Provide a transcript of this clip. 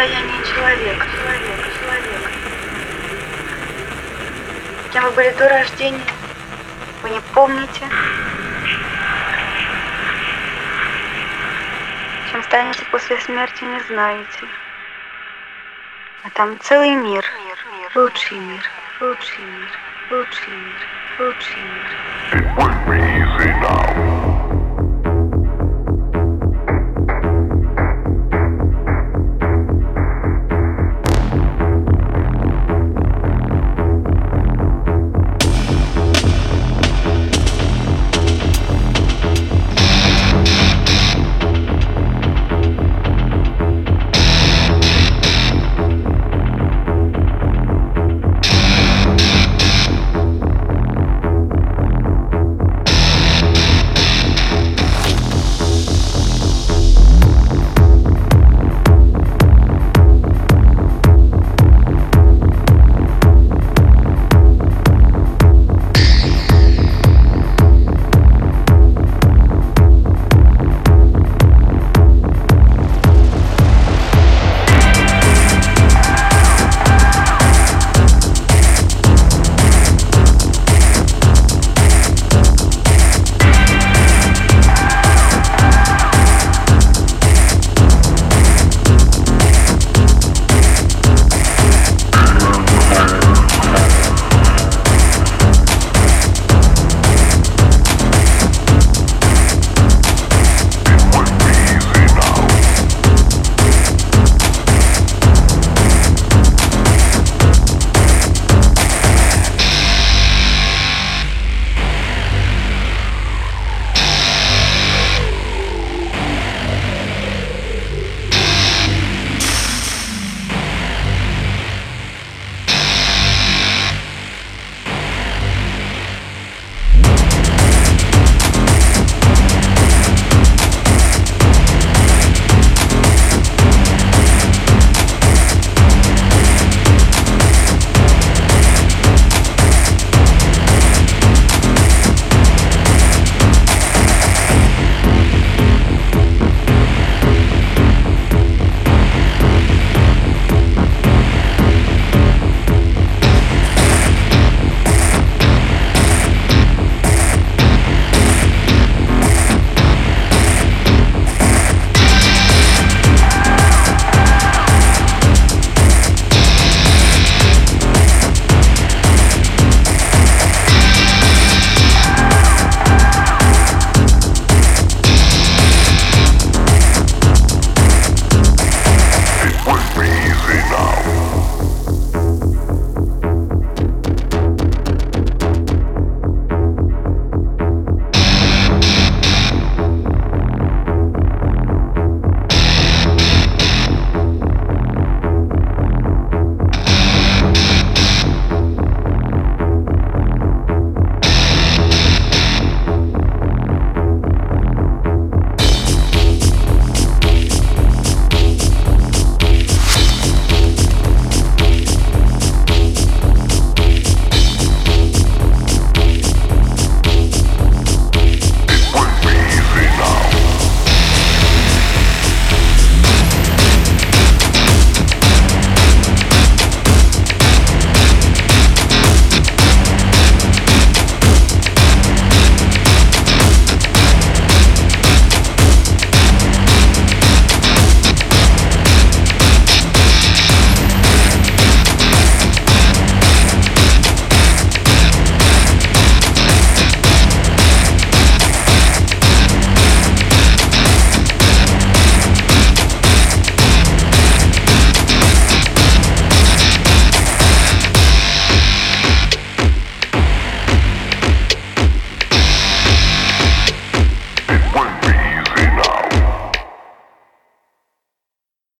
состоянии человека. Кем вы были до рождения, вы не помните. Чем станете после смерти, не знаете. А там целый мир. Лучший мир. It would be easy now.